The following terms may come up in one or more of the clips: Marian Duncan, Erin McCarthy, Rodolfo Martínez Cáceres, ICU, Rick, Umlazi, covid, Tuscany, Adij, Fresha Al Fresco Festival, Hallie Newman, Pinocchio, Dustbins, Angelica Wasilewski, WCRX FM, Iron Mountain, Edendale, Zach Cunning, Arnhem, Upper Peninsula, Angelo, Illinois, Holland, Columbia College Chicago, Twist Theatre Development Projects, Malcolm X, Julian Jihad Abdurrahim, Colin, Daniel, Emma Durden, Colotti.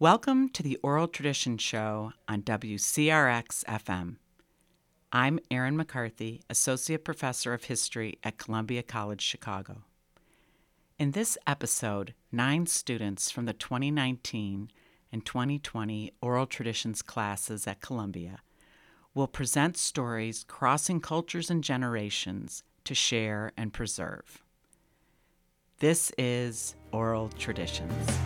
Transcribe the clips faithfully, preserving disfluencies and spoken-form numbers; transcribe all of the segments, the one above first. Welcome to the Oral Tradition Show on W C R X F M. I'm Erin McCarthy, Associate Professor of History at Columbia College Chicago. In this episode, nine students from the twenty nineteen and twenty twenty Oral Traditions classes at Columbia will present stories crossing cultures and generations to share and preserve. This is Oral Traditions.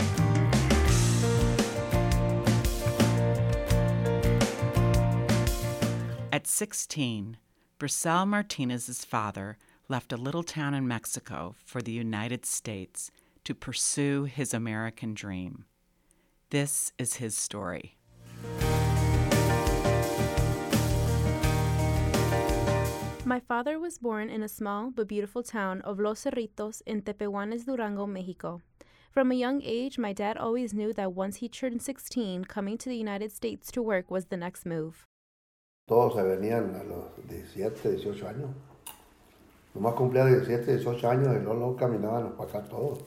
At sixteen, Bracel Martinez's father left a little town in Mexico for the United States to pursue his American dream. This is his story. My father was born in a small but beautiful town of Los Cerritos in Tepehuanes, Durango, Mexico. From a young age, my dad always knew that once he turned sixteen, coming to the United States to work was the next move. Todos se venían a los diecisiete, dieciocho años. Nomás cumplía diecisiete, dieciocho años y luego caminábamos para acá todos.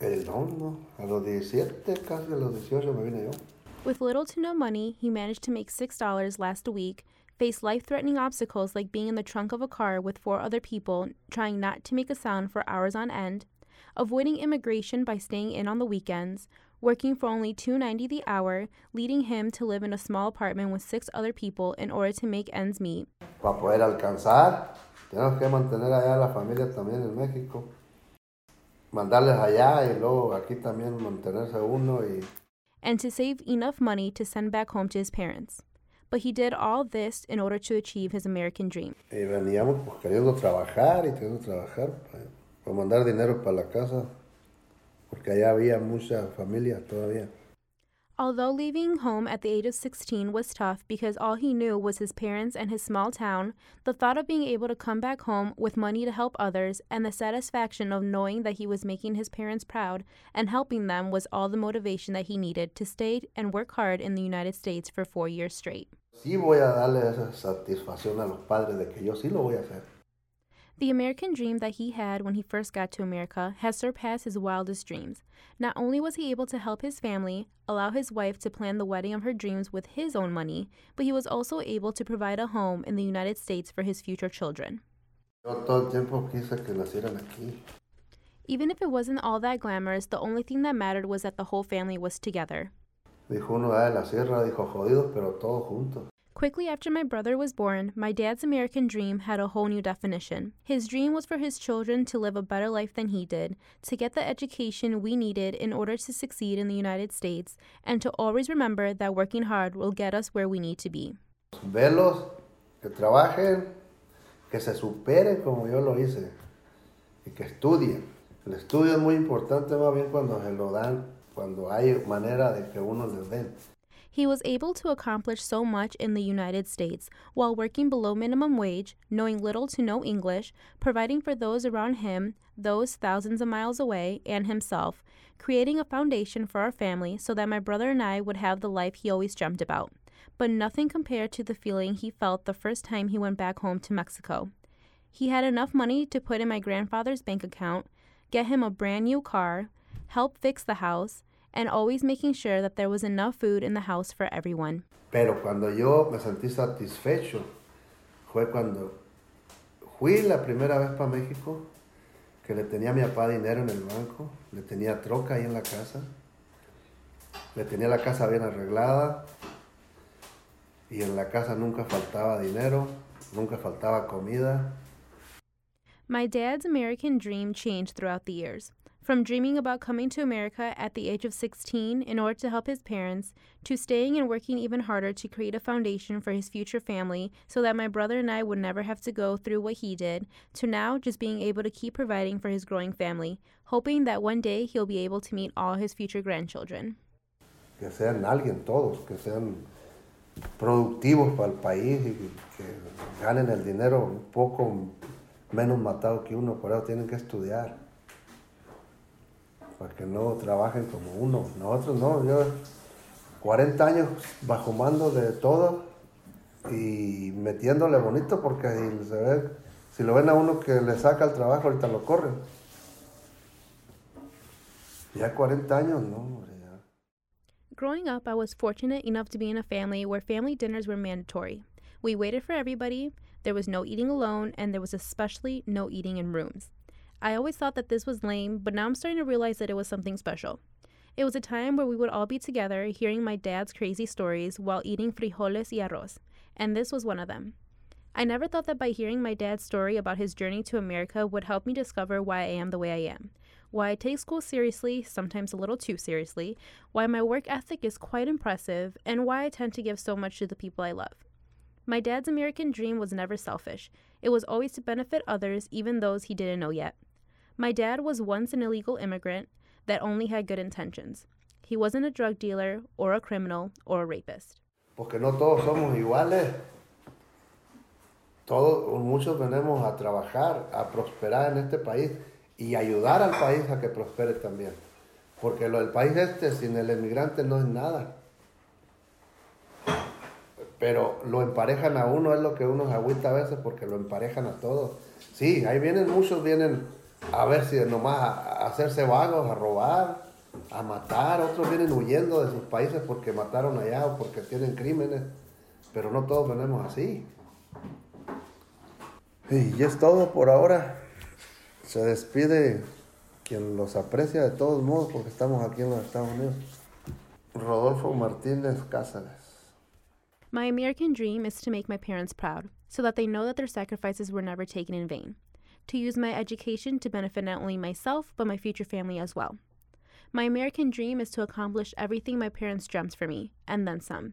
El no, a los diecisiete, casi a los dieciocho me vine yo. With little to no money, he managed to make six dollars last week, face life-threatening obstacles like being in the trunk of a car with four other people, trying not to make a sound for hours on end, avoiding immigration by staying in on the weekends, working for only two dollars and ninety cents the hour, leading him to live in a small apartment with six other people in order to make ends meet. Para poder alcanzar, tenemos que mantener allá la familia también en México. Mandarles allá y luego aquí también mantenerse uno y... And to save enough money to send back home to his parents. But he did all this in order to achieve his American dream. Y veníamos pues queriendo trabajar y queriendo trabajar para mandar dinero para la casa. Although leaving home at the age of sixteen was tough because all he knew was his parents and his small town, the thought of being able to come back home with money to help others and the satisfaction of knowing that he was making his parents proud and helping them was all the motivation that he needed to stay and work hard in the United States for four years straight. Sí voy a darle esa satisfacción a los padres de que yo sí lo voy a hacer. The American dream that he had when he first got to America has surpassed his wildest dreams. Not only was he able to help his family, allow his wife to plan the wedding of her dreams with his own money, but he was also able to provide a home in the United States for his future children. Even if it wasn't all that glamorous, the only thing that mattered was that the whole family was together. Quickly after my brother was born, my dad's American dream had a whole new definition. His dream was for his children to live a better life than he did, to get the education we needed in order to succeed in the United States, and to always remember that working hard will get us where we need to be. Velos, que trabajen, que se superen como yo lo hice, y que estudien. El estudio es muy importante, más bien cuando se lo dan, cuando hay manera de que uno les den. He was able to accomplish so much in the United States while working below minimum wage, knowing little to no English, providing for those around him, those thousands of miles away, and himself, creating a foundation for our family so that my brother and I would have the life he always dreamt about. But nothing compared to the feeling he felt the first time he went back home to Mexico. He had enough money to put in my grandfather's bank account, get him a brand new car, help fix the house, and always making sure that there was enough food in the house for everyone. Pero cuando yo me sentí satisfecho fue cuando fui la primera vez para México, que le tenía a mi papá dinero en el banco, le tenía troca ahí en la casa, le tenía la casa bien arreglada y en la casa nunca faltaba dinero, nunca faltaba comida. My dad's American dream changed throughout the years. From dreaming about coming to America at the age of sixteen in order to help his parents, to staying and working even harder to create a foundation for his future family so that my brother and I would never have to go through what he did, to now just being able to keep providing for his growing family, hoping that one day he'll be able to meet all his future grandchildren. Que sean alguien todos, que sean productivos para el país y que ganen el dinero un poco menos matado que uno, por eso tienen que estudiar. Para que no trabajen como uno. Nosotros no, yo cuarenta años bajo mando de todo y metiéndole bonito porque se ve, si lo ven a uno que le saca el trabajo, ahorita lo corren. Ya cuarenta años, no. Growing up, I was fortunate enough to be in a family where family dinners were mandatory. We waited for everybody, there was no eating alone, and there was especially no eating in rooms. I always thought that this was lame, but now I'm starting to realize that it was something special. It was a time where we would all be together, hearing my dad's crazy stories while eating frijoles y arroz, and this was one of them. I never thought that by hearing my dad's story about his journey to America would help me discover why I am the way I am. Why I take school seriously, sometimes a little too seriously, why my work ethic is quite impressive, and why I tend to give so much to the people I love. My dad's American dream was never selfish. It was always to benefit others, even those he didn't know yet. My dad was once an illegal immigrant that only had good intentions. He wasn't a drug dealer, or a criminal, or a rapist. Porque no todos somos iguales. Todos, muchos venimos a trabajar, a prosperar en este país. Y ayudar al país a que prospere también. Porque lo del país este, sin el emigrante, no es nada. Pero lo emparejan a uno, es lo que uno se agüita a veces, porque lo emparejan a todos. Sí, ahí vienen muchos, vienen a ver si nomás a hacerse vagos, a robar, a matar. Otros vienen huyendo de sus países porque mataron allá o porque tienen crímenes. Pero no todos venimos así. Y es todo por ahora. Se despide quien los aprecia de todos modos porque estamos aquí en los Estados Unidos. Rodolfo Martínez Cáceres. My American dream is to make my parents proud, so that they know that their sacrifices were never taken in vain. To use my education to benefit not only myself, but my future family as well. My American dream is to accomplish everything my parents dreamt for me, and then some.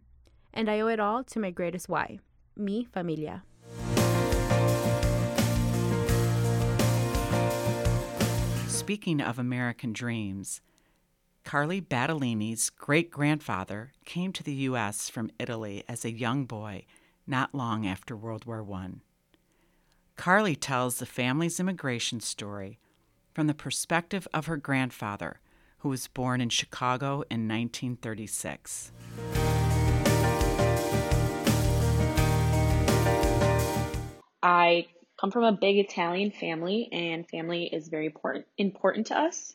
And I owe it all to my greatest why, mi familia. Speaking of American dreams, Carli Battaglini's great-grandfather came to the U S from Italy as a young boy not long after World War One. Carli tells the family's immigration story from the perspective of her grandfather, who was born in Chicago in nineteen thirty-six. I I'm from a big Italian family, and family is very important, important to us.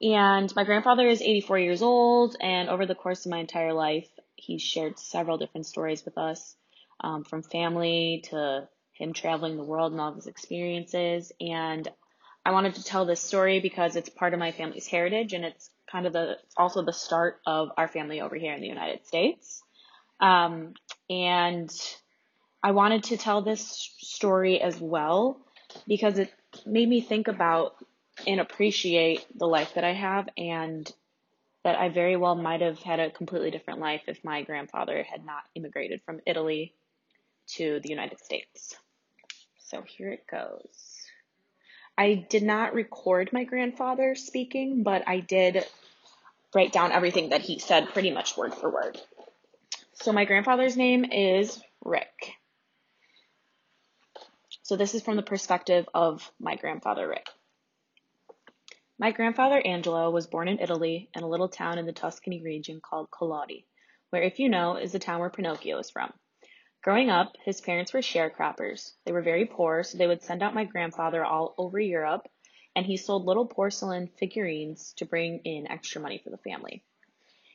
And my grandfather is eighty-four years old, and over the course of my entire life, he shared several different stories with us, um, from family to him traveling the world and all of his experiences. And I wanted to tell this story because it's part of my family's heritage, and it's kind of the also the start of our family over here in the United States. Um, and I wanted to tell this story as well because it made me think about and appreciate the life that I have, and that I very well might have had a completely different life if my grandfather had not immigrated from Italy to the United States. So here it goes. I did not record my grandfather speaking, but I did write down everything that he said pretty much word for word. So my grandfather's name is Rick. So this is from the perspective of my grandfather, Rick. My grandfather, Angelo, was born in Italy in a little town in the Tuscany region called Colotti, where, if you know, is the town where Pinocchio is from. Growing up, his parents were sharecroppers. They were very poor, so they would send out my grandfather all over Europe, and he sold little porcelain figurines to bring in extra money for the family.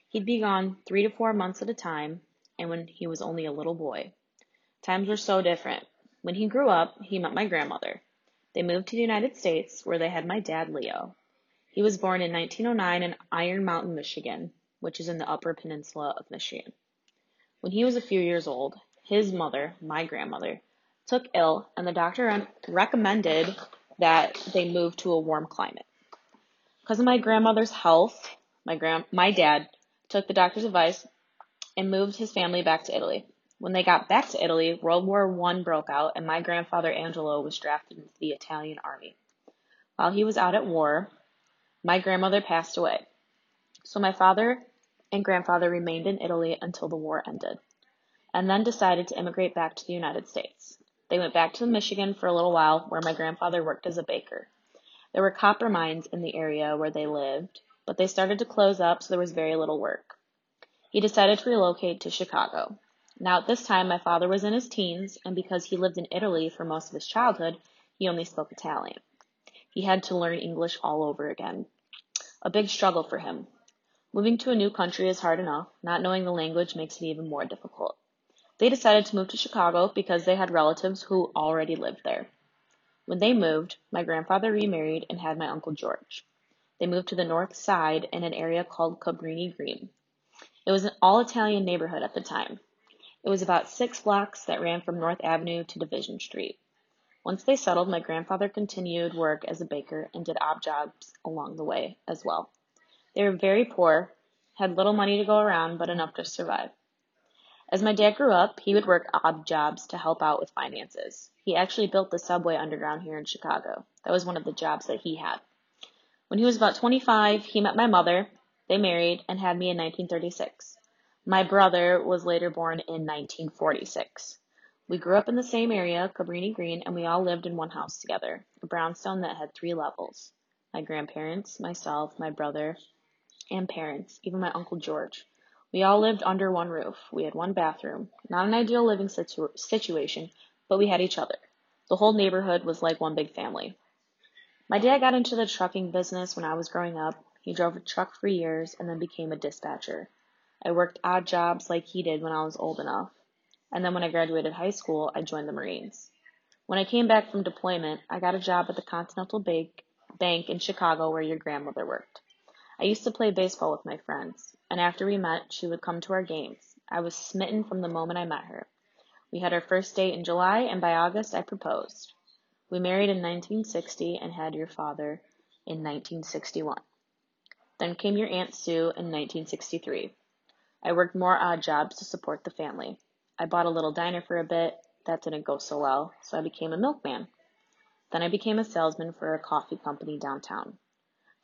He'd be gone three to four months at a time, and when he was only a little boy. Times were so different. When he grew up, he met my grandmother. They moved to the United States, where they had my dad, Leo. He was born in nineteen oh nine in Iron Mountain, Michigan, which is in the Upper Peninsula of Michigan. When he was a few years old, his mother, my grandmother, took ill, and the doctor recommended that they move to a warm climate. Because of my grandmother's health, my grand- my dad took the doctor's advice and moved his family back to Italy. When they got back to Italy, World War One broke out, and my grandfather Angelo was drafted into the Italian army. While he was out at war, my grandmother passed away. So my father and grandfather remained in Italy until the war ended, and then decided to immigrate back to the United States. They went back to Michigan for a little while, where my grandfather worked as a baker. There were copper mines in the area where they lived, but they started to close up, so there was very little work. He decided to relocate to Chicago. Now, at this time, my father was in his teens, and because he lived in Italy for most of his childhood, he only spoke Italian. He had to learn English all over again. a big struggle for him. Moving to a new country is hard enough. Not knowing the language makes it even more difficult. They decided to move to Chicago because they had relatives who already lived there. When they moved, my grandfather remarried and had my Uncle George. They moved to the north side in an area called Cabrini Green. It was an all-Italian neighborhood at the time. It was about six blocks that ran from North Avenue to Division Street. Once they settled, my grandfather continued work as a baker and did odd jobs along the way as well. They were very poor, had little money to go around, but enough to survive. As my dad grew up, he would work odd jobs to help out with finances. He actually built the subway underground here in Chicago. That was one of the jobs that he had. When he was about twenty-five, he met my mother. They married and had me in nineteen thirty-six. My brother was later born in nineteen forty-six. We grew up in the same area, Cabrini Green, and we all lived in one house together, a brownstone that had three levels. My grandparents, myself, my brother, and parents, even my Uncle George. We all lived under one roof. We had one bathroom. Not an ideal living situ- situation, but we had each other. The whole neighborhood was like one big family. My dad got into the trucking business when I was growing up. He drove a truck for years and then became a dispatcher. I worked odd jobs like he did when I was old enough. And then when I graduated high school, I joined the Marines. When I came back from deployment, I got a job at the Continental Bank in Chicago where your grandmother worked. I used to play baseball with my friends, and after we met, she would come to our games. I was smitten from the moment I met her. We had our first date in July, and by August, I proposed. We married in nineteen sixty and had your father in nineteen sixty-one. Then came your Aunt Sue in nineteen sixty-three. I worked more odd jobs to support the family. I bought a little diner for a bit. That didn't go so well, so I became a milkman. Then I became a salesman for a coffee company downtown.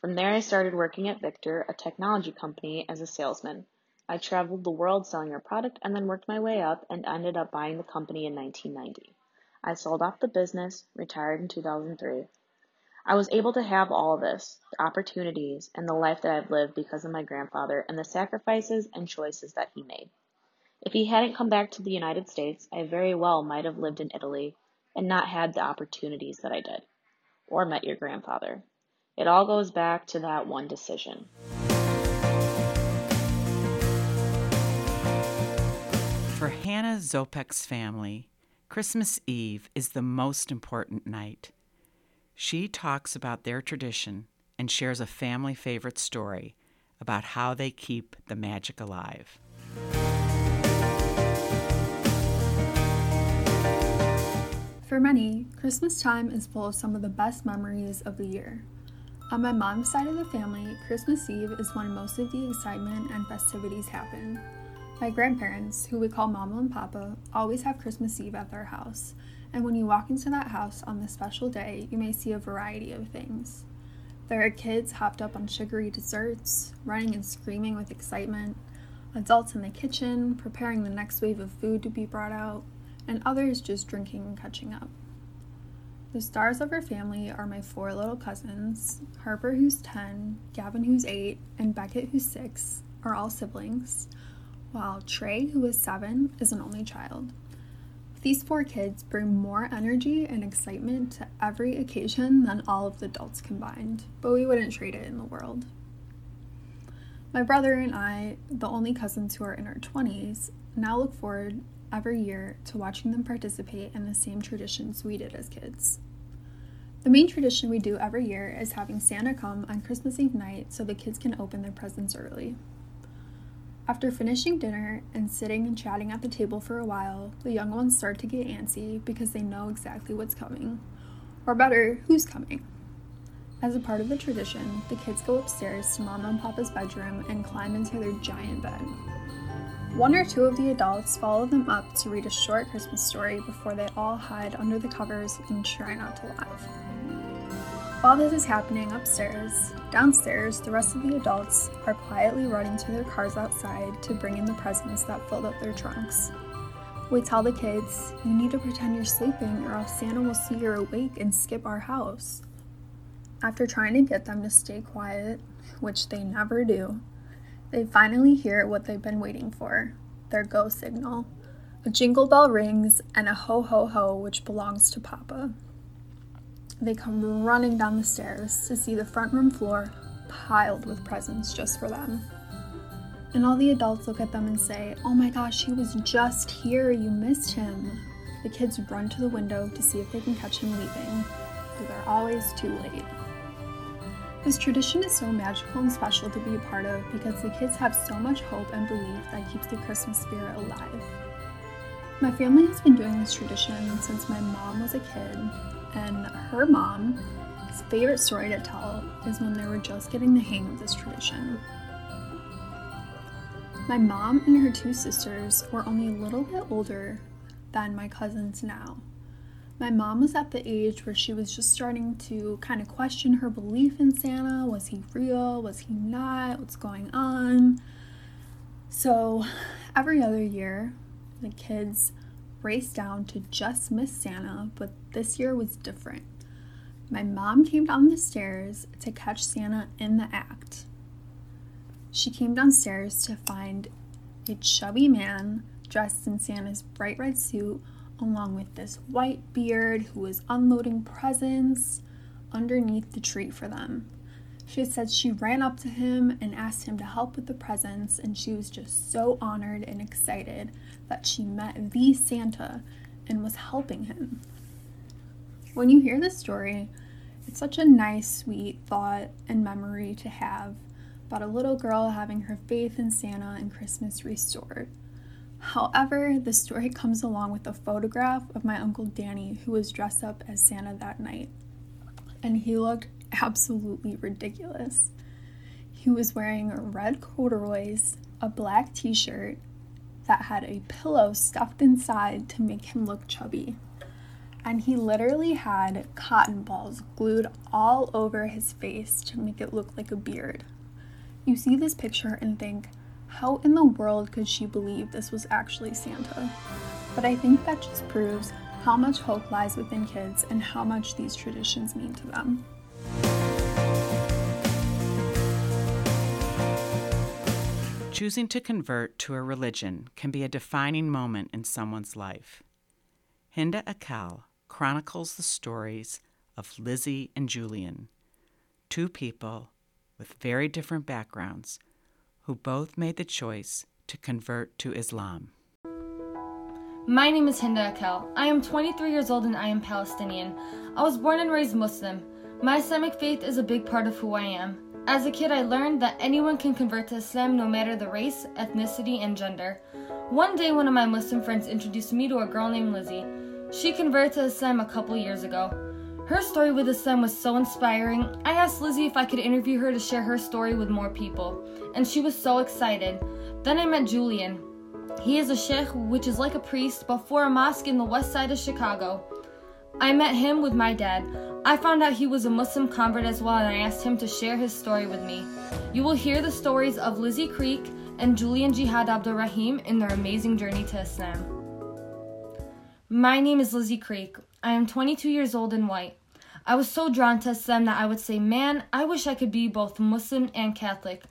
From there, I started working at Victor, a technology company, as a salesman. I traveled the world selling our product and then worked my way up and ended up buying the company in nineteen ninety. I sold off the business, retired in two thousand three. I was able to have all of this, the opportunities, and the life that I've lived because of my grandfather and the sacrifices and choices that he made. If he hadn't come back to the United States, I very well might have lived in Italy and not had the opportunities that I did, or met your grandfather. It all goes back to that one decision. For Hannah Zopek's family, Christmas Eve is the most important night. She talks about their tradition and shares a family favorite story about how they keep the magic alive. For many, Christmas time is full of some of the best memories of the year. On my mom's side of the family, Christmas Eve is when most of the excitement and festivities happen. My grandparents, who we call Mama and Papa, always have Christmas Eve at their house, and when you walk into that house on this special day, you may see a variety of things. There are kids hopped up on sugary desserts, running and screaming with excitement, adults in the kitchen, preparing the next wave of food to be brought out, and others just drinking and catching up. The stars of her family are my four little cousins, Harper who's ten, Gavin who's eight, and Beckett who's six, are all siblings, while Trey, who is seven, is an only child. These four kids bring more energy and excitement to every occasion than all of the adults combined, but we wouldn't trade it in the world. My brother and I, the only cousins who are in our twenties, now look forward every year to watching them participate in the same traditions we did as kids. The main tradition we do every year is having Santa come on Christmas Eve night so the kids can open their presents early. After finishing dinner and sitting and chatting at the table for a while, the young ones start to get antsy because they know exactly what's coming, or better, who's coming. As a part of the tradition, the kids go upstairs to Mama and Papa's bedroom and climb into their giant bed. One or two of the adults follow them up to read a short Christmas story before they all hide under the covers and try not to laugh. While this is happening upstairs, downstairs, the rest of the adults are quietly running to their cars outside to bring in the presents that filled up their trunks. We tell the kids, "You need to pretend you're sleeping or else Santa will see you're awake and skip our house." After trying to get them to stay quiet, which they never do, they finally hear what they've been waiting for, their go signal. A jingle bell rings and a ho-ho-ho, which belongs to Papa. They come running down the stairs to see the front room floor piled with presents just for them. And all the adults look at them and say, "Oh my gosh, he was just here, you missed him." The kids run to the window to see if they can catch him leaving, but they're always too late. This tradition is so magical and special to be a part of because the kids have so much hope and belief that keeps the Christmas spirit alive. My family has been doing this tradition since my mom was a kid, and her mom's favorite story to tell is when they were just getting the hang of this tradition. My mom and her two sisters were only a little bit older than my cousins now. My mom was at the age where she was just starting to kind of question her belief in Santa. Was he real? Was he not? What's going on? So every other year, the kids raced down to just miss Santa, but this year was different. My mom came down the stairs to catch Santa in the act. She came downstairs to find a chubby man dressed in Santa's bright red suit, along with this white beard, who was unloading presents underneath the tree for them. She said she ran up to him and asked him to help with the presents, and she was just so honored and excited that she met the Santa and was helping him. When you hear this story, it's such a nice, sweet thought and memory to have, about a little girl having her faith in Santa and Christmas restored. However, the story comes along with a photograph of my Uncle Danny, who was dressed up as Santa that night, and he looked absolutely ridiculous. He was wearing red corduroys, a black t-shirt that had a pillow stuffed inside to make him look chubby, and he literally had cotton balls glued all over his face to make it look like a beard. You see this picture and think, how in the world could she believe this was actually Santa? But I think that just proves how much hope lies within kids and how much these traditions mean to them. Choosing to convert to a religion can be a defining moment in someone's life. Hinda Akel chronicles the stories of Lizzie and Julian, two people with very different backgrounds, who both made the choice to convert to Islam. My name is Hinda Akel. I am twenty-three years old and I am Palestinian. I was born and raised Muslim. My Islamic faith is a big part of who I am. As a kid, I learned that anyone can convert to Islam no matter the race, ethnicity, and gender. One day, one of my Muslim friends introduced me to a girl named Lizzie. She converted to Islam a couple years ago. Her story with Islam was so inspiring, I asked Lizzie if I could interview her to share her story with more people, and she was so excited. Then I met Julian. He is a sheikh, which is like a priest, but for a mosque in the west side of Chicago. I met him with my dad. I found out he was a Muslim convert as well, and I asked him to share his story with me. You will hear the stories of Lizzie Creek and Julian Jihad Abdurrahim in their amazing journey to Islam. My name is Lizzie Creek. I am twenty-two years old and white. I was so drawn to Islam that I would say, man, I wish I could be both Muslim and Catholic.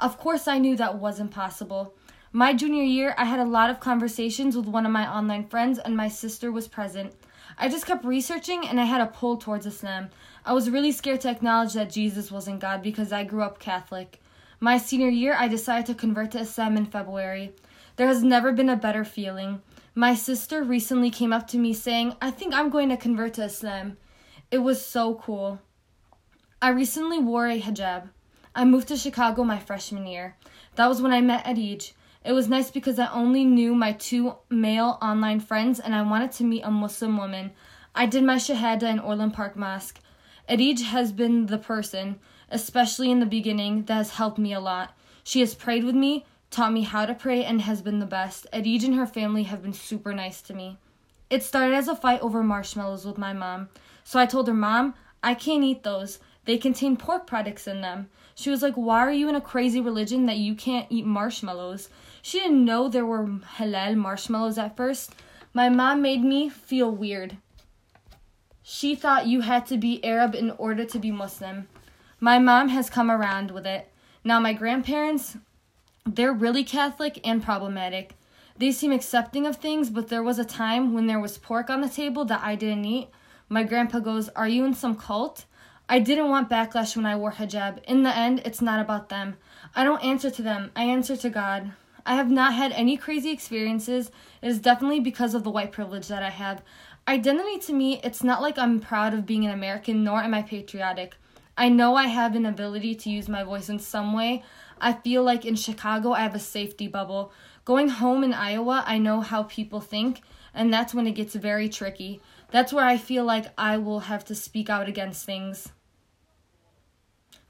Of course, I knew that wasn't possible. My junior year, I had a lot of conversations with one of my online friends, and my sister was present. I just kept researching, and I had a pull towards Islam. I was really scared to acknowledge that Jesus wasn't God because I grew up Catholic. My senior year, I decided to convert to Islam in February. There has never been a better feeling. My sister recently came up to me saying, I think I'm going to convert to Islam. It was so cool. I recently wore a hijab. I moved to Chicago my freshman year. That was when I met Adij. It was nice because I only knew my two male online friends and I wanted to meet a Muslim woman. I did my Shahada in Orland Park Mosque. Adij has been the person, especially in the beginning, that has helped me a lot. She has prayed with me, taught me how to pray, and has been the best. Adij and her family have been super nice to me. It started as a fight over marshmallows with my mom. So I told her, Mom, I can't eat those. They contain pork products in them. She was like, why are you in a crazy religion that you can't eat marshmallows? She didn't know there were halal marshmallows at first. My mom made me feel weird. She thought you had to be Arab in order to be Muslim. My mom has come around with it. Now my grandparents, they're really Catholic and problematic. They seem accepting of things, but there was a time when there was pork on the table that I didn't eat. My grandpa goes, are you in some cult? I didn't want backlash when I wore hijab. In the end, it's not about them. I don't answer to them. I answer to God. I have not had any crazy experiences. It is definitely because of the white privilege that I have. Identity to me, it's not like I'm proud of being an American, nor am I patriotic. I know I have an ability to use my voice in some way. I feel like in Chicago, I have a safety bubble. Going home in Iowa, I know how people think, and that's when it gets very tricky. That's where I feel like I will have to speak out against things.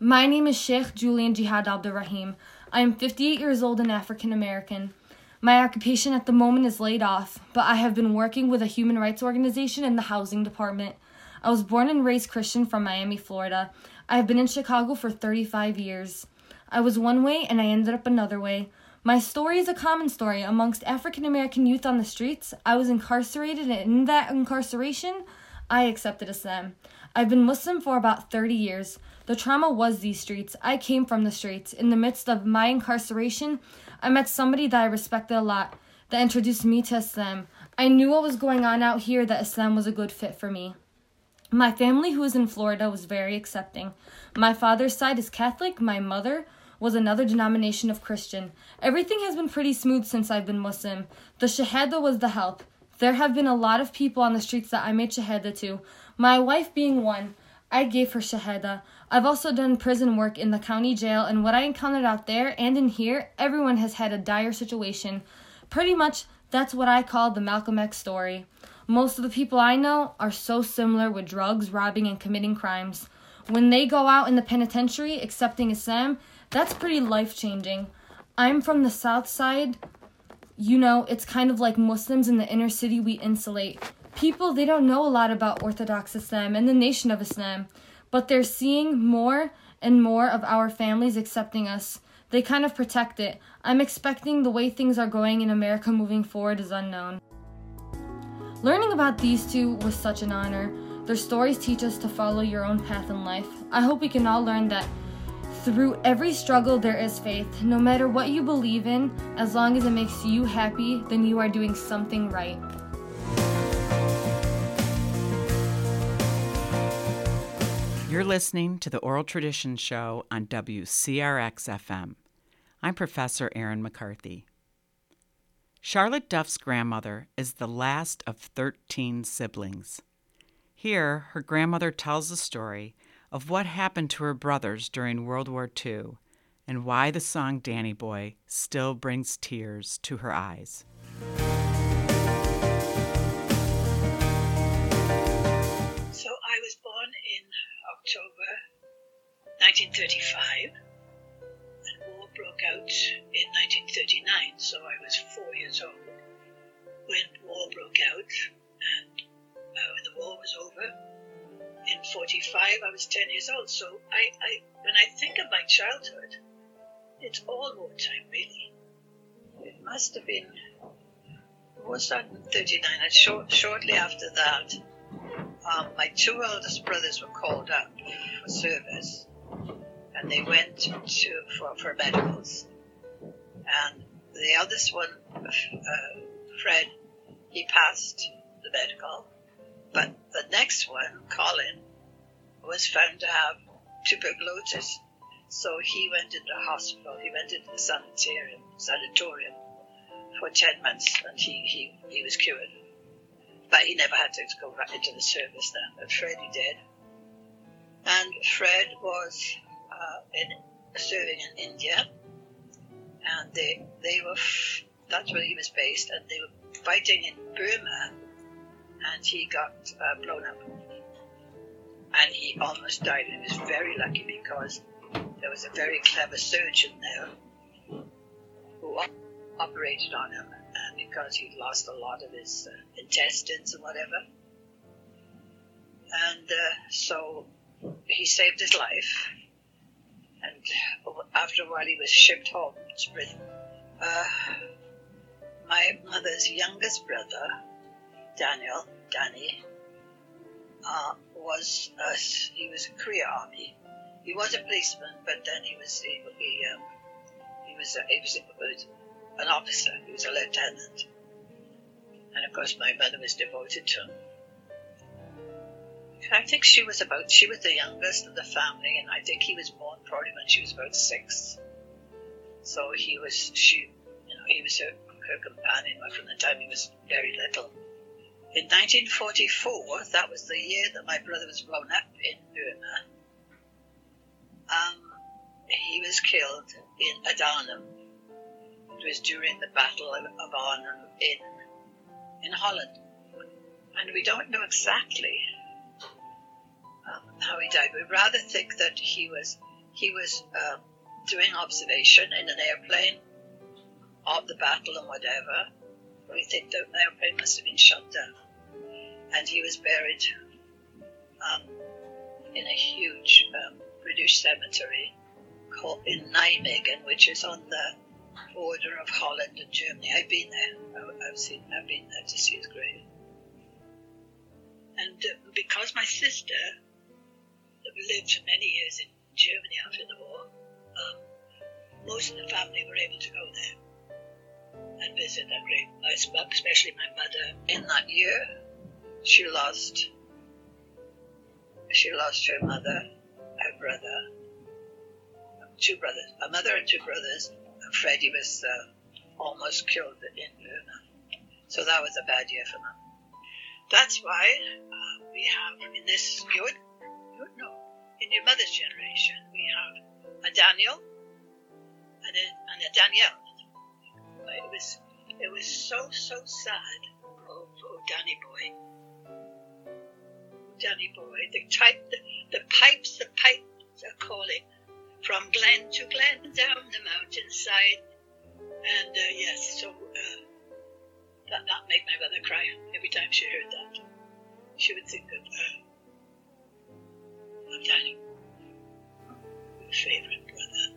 My name is Sheikh Julian Jihad Abdurrahim. I am fifty-eight years old and African American. My occupation at the moment is laid off, but I have been working with a human rights organization in the housing department. I was born and raised Christian from Miami, Florida. I have been in Chicago for thirty-five years. I was one way and I ended up another way. My story is a common story amongst African American youth on the streets. I was incarcerated, and in that incarceration, I accepted Islam. I've been Muslim for about thirty years. The trauma was these streets. I came from the streets. In the midst of my incarceration, I met somebody that I respected a lot that introduced me to Islam. I knew what was going on out here, that Islam was a good fit for me. My family, who is in Florida, was very accepting. My father's side is Catholic. My mother was another denomination of Christian. Everything has been pretty smooth since I've been Muslim. The Shahada was the help. There have been a lot of people on the streets that I made Shahada to. My wife being one, I gave her Shahada. I've also done prison work in the county jail, and what I encountered out there and in here, everyone has had a dire situation. Pretty much, that's what I call the Malcolm X story. Most of the people I know are so similar with drugs, robbing, and committing crimes. When they go out in the penitentiary accepting Islam, that's pretty life-changing. I'm from the South Side. You know, it's kind of like Muslims in the inner city, we insulate. People, they don't know a lot about Orthodox Islam and the Nation of Islam, but they're seeing more and more of our families accepting us. They kind of protect it. I'm expecting the way things are going in America moving forward is unknown. Learning about these two was such an honor. Their stories teach us to follow your own path in life. I hope we can all learn that through every struggle there is faith. No matter what you believe in, as long as it makes you happy, then you are doing something right. You're listening to the Oral Traditions Show on W C R X F M. I'm Professor Erin McCarthy. Charlotte Duff's grandmother is the last of thirteen siblings. Here, her grandmother tells the story of what happened to her brothers during World War Two and why the song Danny Boy still brings tears to her eyes. So I was born in October nineteen thirty-five. Broke out in nineteen thirty-nine, so I was four years old when war broke out, and uh, when the war was over in forty-five, I was ten years old. So I, I, when I think of my childhood, it's all wartime really. It must have been war started in thirty-nine, and short, shortly after that, um, my two eldest brothers were called up for service. And they went to for, for medicals. And the eldest one, uh, Fred, he passed the medical. But the next one, Colin, was found to have tuberculosis. So he went into the hospital. He went into the sanitarium, sanatorium for ten months. And he, he, he was cured. But he never had to go back into the service then. But Fred, he did. And Fred was... Uh, in, serving in India, and they they were f- that's where he was based, and they were fighting in Burma, and he got uh, blown up, and he almost died. And he was very lucky because there was a very clever surgeon there who op- operated on him, and because he lost a lot of his uh, intestines and whatever, and uh, so he saved his life. And after a while, he was shipped home to Britain. Uh, my mother's youngest brother, Daniel, Danny, uh, was a, he was a career army. He was a policeman, but then he was he, he, um, he was a, he was a, an officer. He was a lieutenant, and of course, my mother was devoted to him. I think she was about, she was the youngest of the family, and I think he was born probably when she was about six. So he was, she, you know, he was her, her companion from the time he was very little. In nineteen forty-four, that was the year that my brother was blown up in Burma. Um, he was killed in at Arnhem. It was during the Battle of Arnhem in in Holland, and we don't know exactly um, how he died. We rather think that he was he was um, doing observation in an airplane of the battle and whatever. We think the airplane must have been shot down, and he was buried um, in a huge um, British cemetery called in Nijmegen, which is on the border of Holland and Germany. I've been there. I've seen. I've been there to see his grave. And uh, because my sister lived for many years in Germany after the war, um, most of the family were able to go there and visit that grave. I spoke, especially my mother. In that year, she lost. She lost her mother, her brother, two brothers, a mother and two brothers. Freddie was uh, almost killed in Burma. So that was a bad year for them. That's why uh, we have in this, you would, you would know, in your mother's generation, we have a Daniel and a, and a Danielle. It was, it was so, so sad. Oh, oh Danny boy. Danny boy. The, type, the, the pipes, the pipes are calling. From glen to glen, down the mountainside, and uh, yes, so uh, that that made my mother cry every time she heard that. She would think of uh, of Danny, her favourite brother.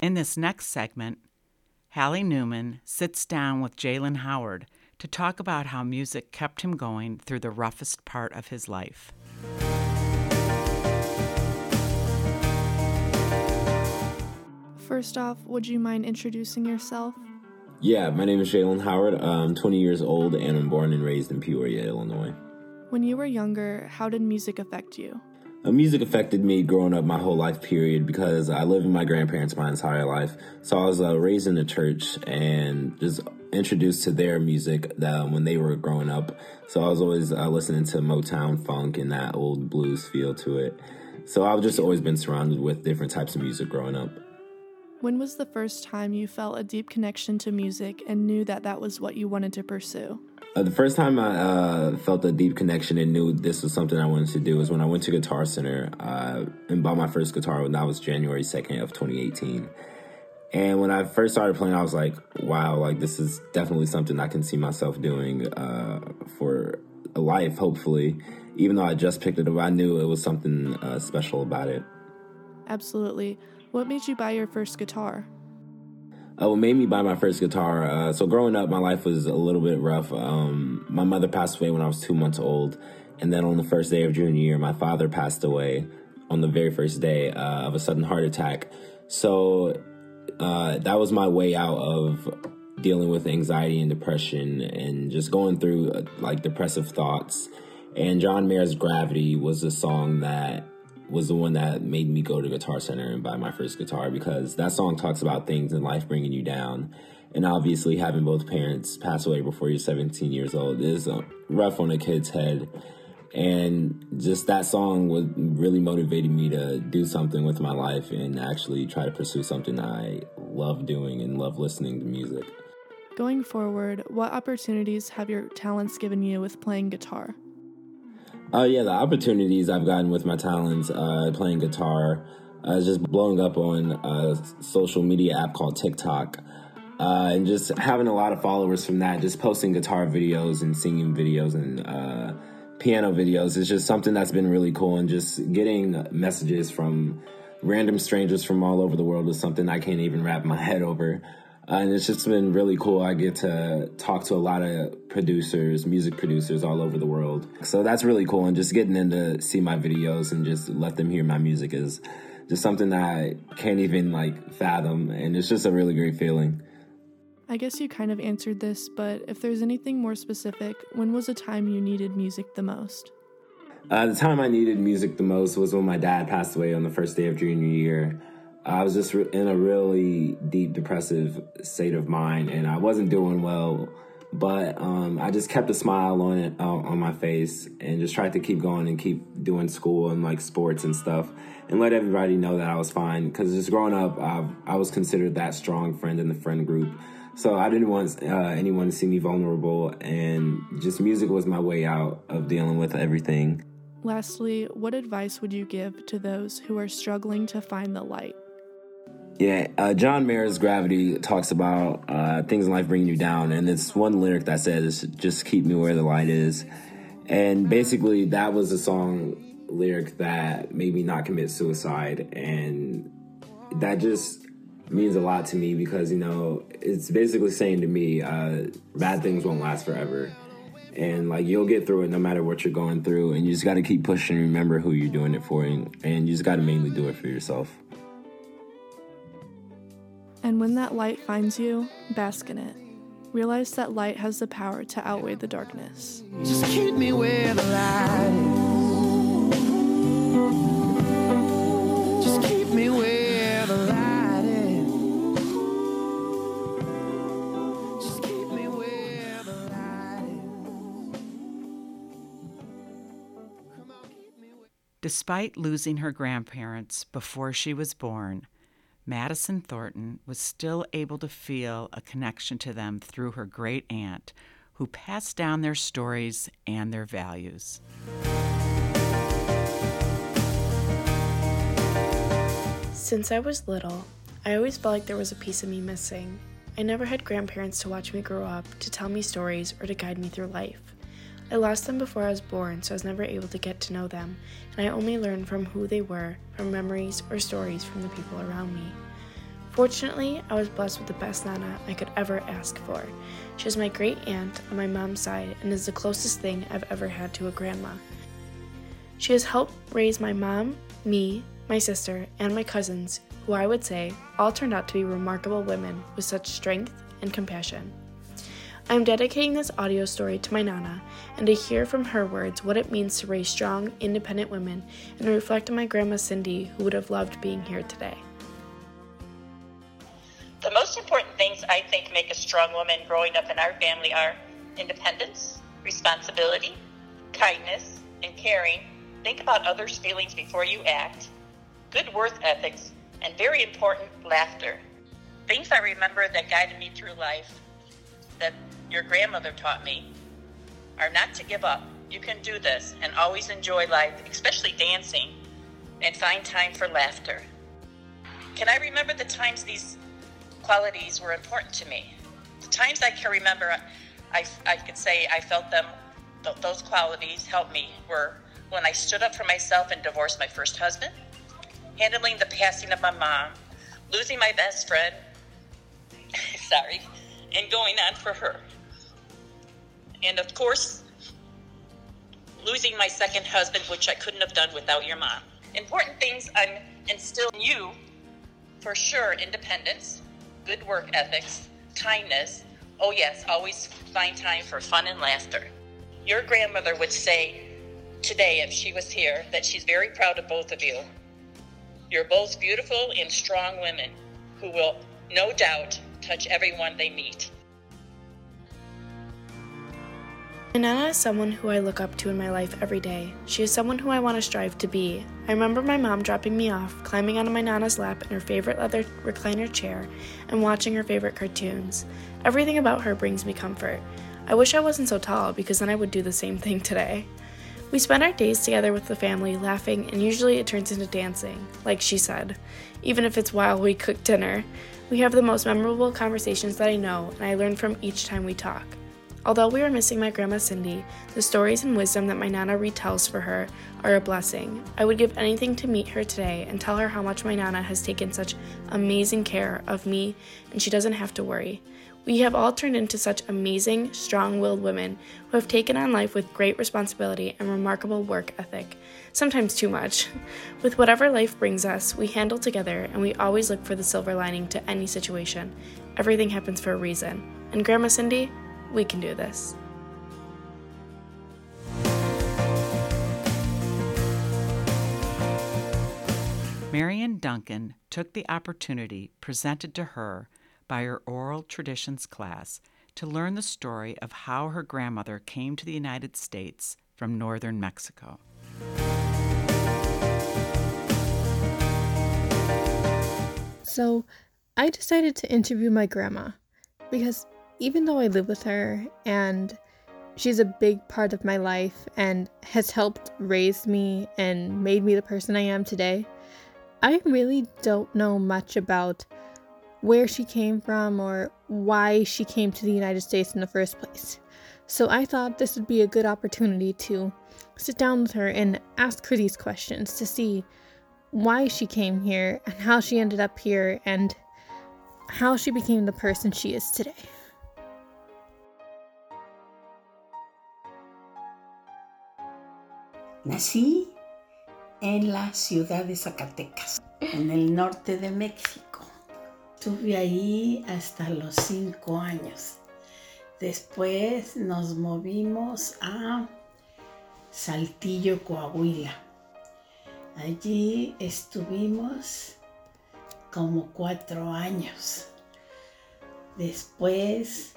In this next segment, Hallie Newman sits down with Jalen Howard to talk about how music kept him going through the roughest part of his life. First off, would you mind introducing yourself? Yeah, my name is Jalen Howard. I'm twenty years old, and I'm born and raised in Peoria, Illinois. When you were younger, how did music affect you? Uh, music affected me growing up my whole life period because I lived in my grandparents my entire life. So I was uh, raised in the church and just introduced to their music uh, when they were growing up. So I was always uh, listening to Motown, funk, and that old blues feel to it. So I've just always been surrounded with different types of music growing up. When was the first time you felt a deep connection to music and knew that that was what you wanted to pursue? Uh, the first time I uh, felt a deep connection and knew this was something I wanted to do was when I went to Guitar Center uh, and bought my first guitar, and that was January second of twenty eighteen. And when I first started playing, I was like, wow, like this is definitely something I can see myself doing uh, for life, hopefully. Even though I just picked it up, I knew it was something uh, special about it. Absolutely. What made you buy your first guitar? Uh, what made me buy my first guitar, uh, so growing up, my life was a little bit rough. Um, my mother passed away when I was two months old, and then on the first day of junior year, my father passed away on the very first day uh, of a sudden heart attack. So uh, that was my way out of dealing with anxiety and depression and just going through uh, like depressive thoughts. And John Mayer's Gravity was a song that was the one that made me go to Guitar Center and buy my first guitar, because that song talks about things in life bringing you down. And obviously having both parents pass away before you're seventeen years old is rough on a kid's head. And just that song was really motivated me to do something with my life and actually try to pursue something I love doing and love listening to music. Going forward, what opportunities have your talents given you with playing guitar? Oh uh, yeah, the opportunities I've gotten with my talents, uh, playing guitar, uh, just blowing up on a social media app called TikTok, uh, and just having a lot of followers from that, just posting guitar videos and singing videos and uh, piano videos. It's just something that's been really cool, and just getting messages from random strangers from all over the world is something I can't even wrap my head over. Uh, and it's just been really cool. I get to talk to a lot of producers, music producers all over the world. So that's really cool. And just getting them to see my videos and just let them hear my music is just something that I can't even like fathom, and it's just a really great feeling. I guess you kind of answered this, but if there's anything more specific, when was a time you needed music the most? Uh, the time I needed music the most was when my dad passed away on the first day of junior year. I was just re- in a really deep, depressive state of mind, and I wasn't doing well. But um, I just kept a smile on it, uh, on my face, and just tried to keep going and keep doing school and like sports and stuff, and let everybody know that I was fine. Because just growing up, I've, I was considered that strong friend in the friend group. So I didn't want uh, anyone to see me vulnerable, and just music was my way out of dealing with everything. Lastly, what advice would you give to those who are struggling to find the light? Yeah, uh, John Mayer's Gravity talks about uh, things in life bringing you down, and it's one lyric that says, just keep me where the light is. And basically, that was a song lyric that made me not commit suicide, and that just means a lot to me because, you know, it's basically saying to me, uh, bad things won't last forever. And, like, you'll get through it no matter what you're going through, and you just got to keep pushing and remember who you're doing it for, and, and you just got to mainly do it for yourself. And when that light finds you, bask in it. Realize that light has the power to outweigh the darkness. Just keep me where the light is. Just keep me where the light is. Just keep me where the light is. Come on, keep me where... Despite losing her grandparents before she was born, Madison Thornton was still able to feel a connection to them through her great aunt, who passed down their stories and their values. Since I was little, I always felt like there was a piece of me missing. I never had grandparents to watch me grow up, to tell me stories, or to guide me through life. I lost them before I was born, so I was never able to get to know them, and I only learned from who they were, from memories or stories from the people around me. Fortunately, I was blessed with the best Nana I could ever ask for. She is my great aunt on my mom's side and is the closest thing I've ever had to a grandma. She has helped raise my mom, me, my sister, and my cousins, who I would say all turned out to be remarkable women with such strength and compassion. I'm dedicating this audio story to my Nana and to hear from her words what it means to raise strong, independent women and to reflect on my Grandma Cindy, who would have loved being here today. The most important things I think make a strong woman growing up in our family are independence, responsibility, kindness, and caring. Think about others' feelings before you act, good work ethics, and very important, laughter. Things I remember that guided me through life that your grandmother taught me are not to give up. You can do this, and always enjoy life, especially dancing, and find time for laughter. Can I remember the times these qualities were important to me? The times I can remember, I, I could say I felt them, th- those qualities helped me were when I stood up for myself and divorced my first husband, handling the passing of my mom, losing my best friend, sorry, and going on for her. And of course, losing my second husband, which I couldn't have done without your mom. Important things I'm instilling you, for sure, independence, good work ethics, kindness. Oh yes, always find time for fun and laughter. Your grandmother would say today, if she was here, that she's very proud of both of you. You're both beautiful and strong women who will, no doubt, touch everyone they meet. My Nana is someone who I look up to in my life every day. She is someone who I want to strive to be. I remember my mom dropping me off, climbing onto my Nana's lap in her favorite leather recliner chair, and watching her favorite cartoons. Everything about her brings me comfort. I wish I wasn't so tall, because then I would do the same thing today. We spend our days together with the family, laughing, and usually it turns into dancing, like she said, even if it's while we cook dinner. We have the most memorable conversations that I know, and I learn from each time we talk. Although we are missing my Grandma Cindy, the stories and wisdom that my Nana retells for her are a blessing. I would give anything to meet her today and tell her how much my Nana has taken such amazing care of me, and she doesn't have to worry. We have all turned into such amazing, strong-willed women who have taken on life with great responsibility and remarkable work ethic, sometimes too much. With whatever life brings us, we handle together, and we always look for the silver lining to any situation. Everything happens for a reason. And Grandma Cindy, we can do this. Marian Duncan took the opportunity presented to her by her oral traditions class to learn the story of how her grandmother came to the United States from northern Mexico. So I decided to interview my grandma because even though I live with her and she's a big part of my life and has helped raise me and made me the person I am today, I really don't know much about where she came from or why she came to the United States in the first place. So I thought this would be a good opportunity to sit down with her and ask her these questions to see why she came here and how she ended up here and how she became the person she is today. Nací en la ciudad de Zacatecas, en el norte de México. Estuve ahí hasta los cinco años. Después nos movimos a Saltillo, Coahuila. Allí estuvimos como cuatro años. Después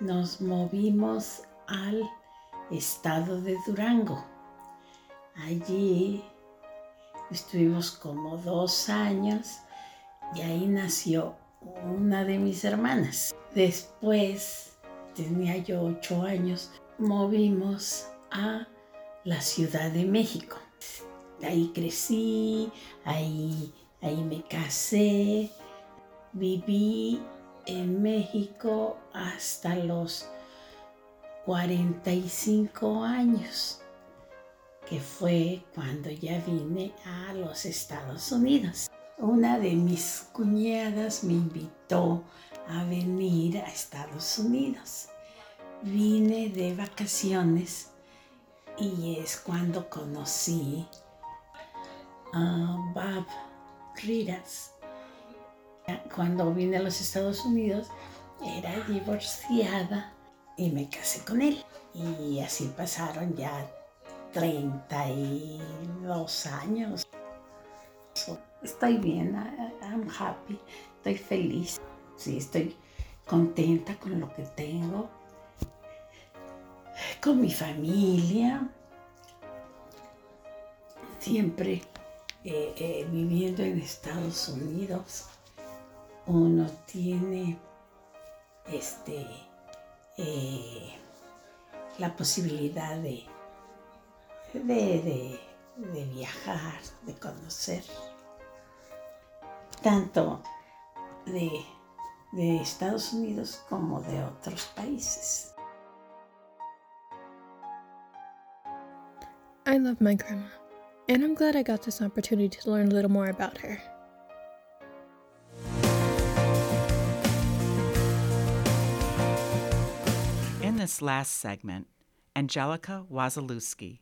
nos movimos al estado de Durango. Allí estuvimos como dos años. Y ahí nació una de mis hermanas. Después, tenía yo ocho años, movimos a la Ciudad de México. Ahí crecí, ahí, ahí me casé. Viví en México hasta los cuarenta y cinco años, que fue cuando ya vine a los Estados Unidos. Una de mis cuñadas me invitó a venir a Estados Unidos. Vine de vacaciones y es cuando conocí a Bob Ridas. Cuando vine a los Estados Unidos era divorciada y me casé con él. Y así pasaron ya treinta y dos años. Estoy bien, I'm happy, estoy feliz, sí, estoy contenta con lo que tengo, con mi familia, siempre eh, eh, viviendo en Estados Unidos, uno tiene este, eh, la posibilidad de, de, de, de viajar, de conocer. Tanto de, de Estados Unidos como de otros países. I love my grandma, and I'm glad I got this opportunity to learn a little more about her. In this last segment, Angelica Wasilewski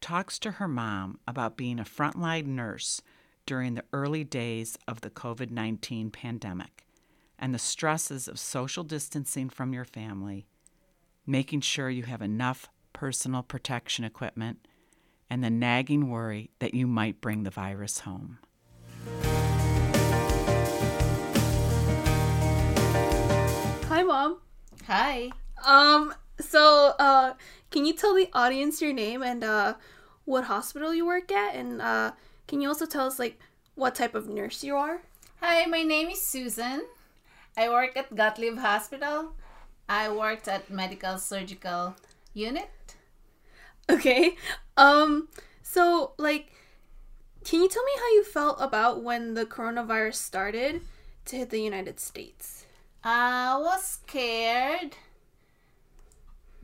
talks to her mom about being a frontline nurse during the early days of the covid nineteen pandemic and the stresses of social distancing from your family, making sure you have enough personal protection equipment, and the nagging worry that you might bring the virus home. Hi, Mom. Hi. Um. So, uh, can you tell the audience your name and uh, what hospital you work at, and uh. Can you also tell us, like, what type of nurse you are? Hi, my name is Susan. I work at Gottlieb Hospital. I worked at Medical Surgical Unit. Okay. Um. So, like, can you tell me how you felt about when the coronavirus started to hit the United States? I was scared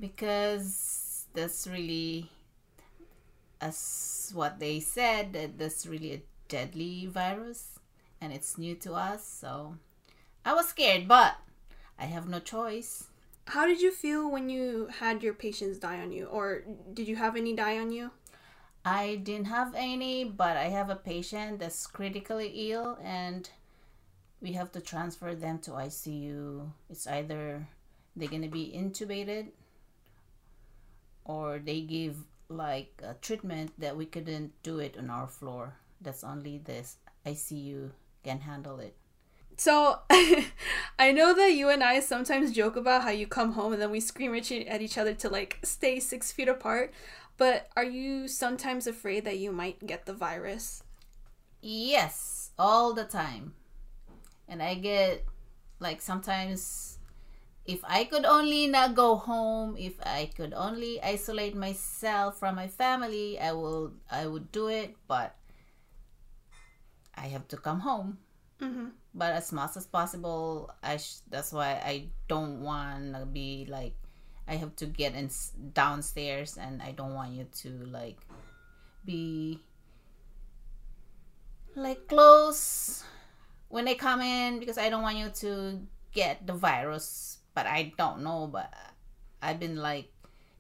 because that's really... As what they said, that that's really a deadly virus and it's new to us, so I was scared, but I have no choice. How did you feel when you had your patients die on you? Or did you have any die on you? I didn't have any, but I have a patient that's critically ill and we have to transfer them to I C U. It's either they're going to be intubated or they give like a treatment that we couldn't do it on our floor. That's only this I C U can handle it. So, I know that you and I sometimes joke about how you come home and then we scream at each other to like stay six feet apart. But are you sometimes afraid that you might get the virus? Yes, all the time. And I get like sometimes if I could only not go home, if I could only isolate myself from my family, I will I would do it, but I have to come home. Mm-hmm. But as much as possible, I sh- that's why I don't want to be like, I have to get in downstairs and I don't want you to like be like close when they come in because I don't want you to get the virus. But I don't know, but I've been like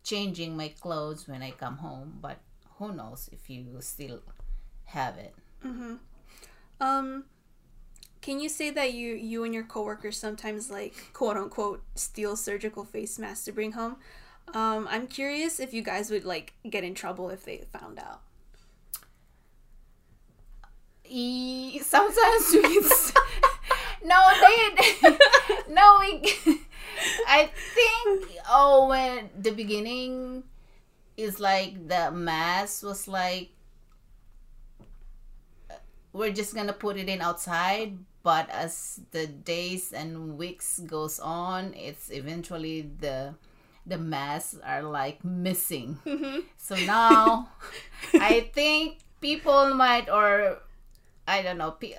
changing my clothes when I come home, but who knows if you still have it. Mm-hmm. Um, can you say that you, you and your coworkers sometimes like quote unquote steal surgical face masks to bring home? Um, I'm curious if you guys would like get in trouble if they found out. E- sometimes we can s- no they no we I think oh when the beginning is like the mask was like, we're just going to put it in outside, but as the days and weeks goes on, it's eventually the the masks are like missing. Mm-hmm. So now I think people might, or I don't know, pe-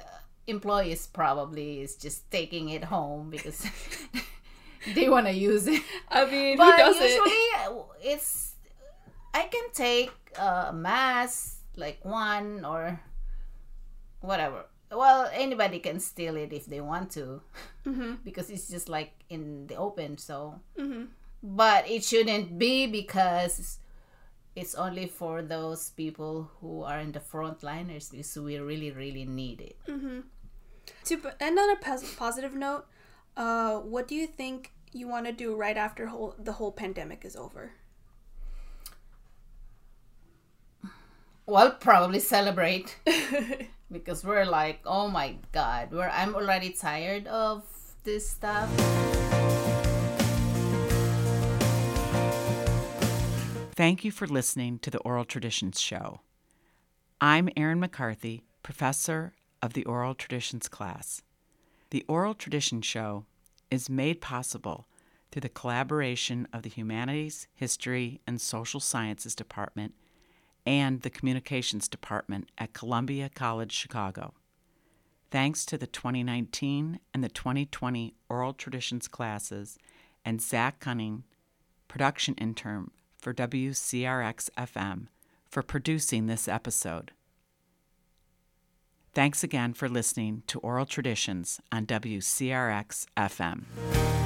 employees probably is just taking it home because they want to use it. I mean, but who does usually it? It's, I can take a mask, like one or whatever. Well, anybody can steal it if they want to. Mm-hmm. Because it's just like in the open, so. Mm-hmm. But it shouldn't be because it's only for those people who are in the frontliners because we really, really need it. Mm-hmm. To end on a positive note, uh, what do you think you want to do right after whole, the whole pandemic is over? Well, probably celebrate. Because we're like, oh my God, we're, I'm already tired of this stuff. Thank you for listening to the Oral Traditions Show. I'm Erin McCarthy, professor of the Oral Traditions class. The Oral Traditions Show is made possible through the collaboration of the Humanities, History, and Social Sciences Department and the Communications Department at Columbia College Chicago. Thanks to the twenty nineteen and the twenty twenty Oral Traditions classes and Zach Cunning, production intern for W C R X F M, for producing this episode. Thanks again for listening to Oral Traditions on W C R X F M.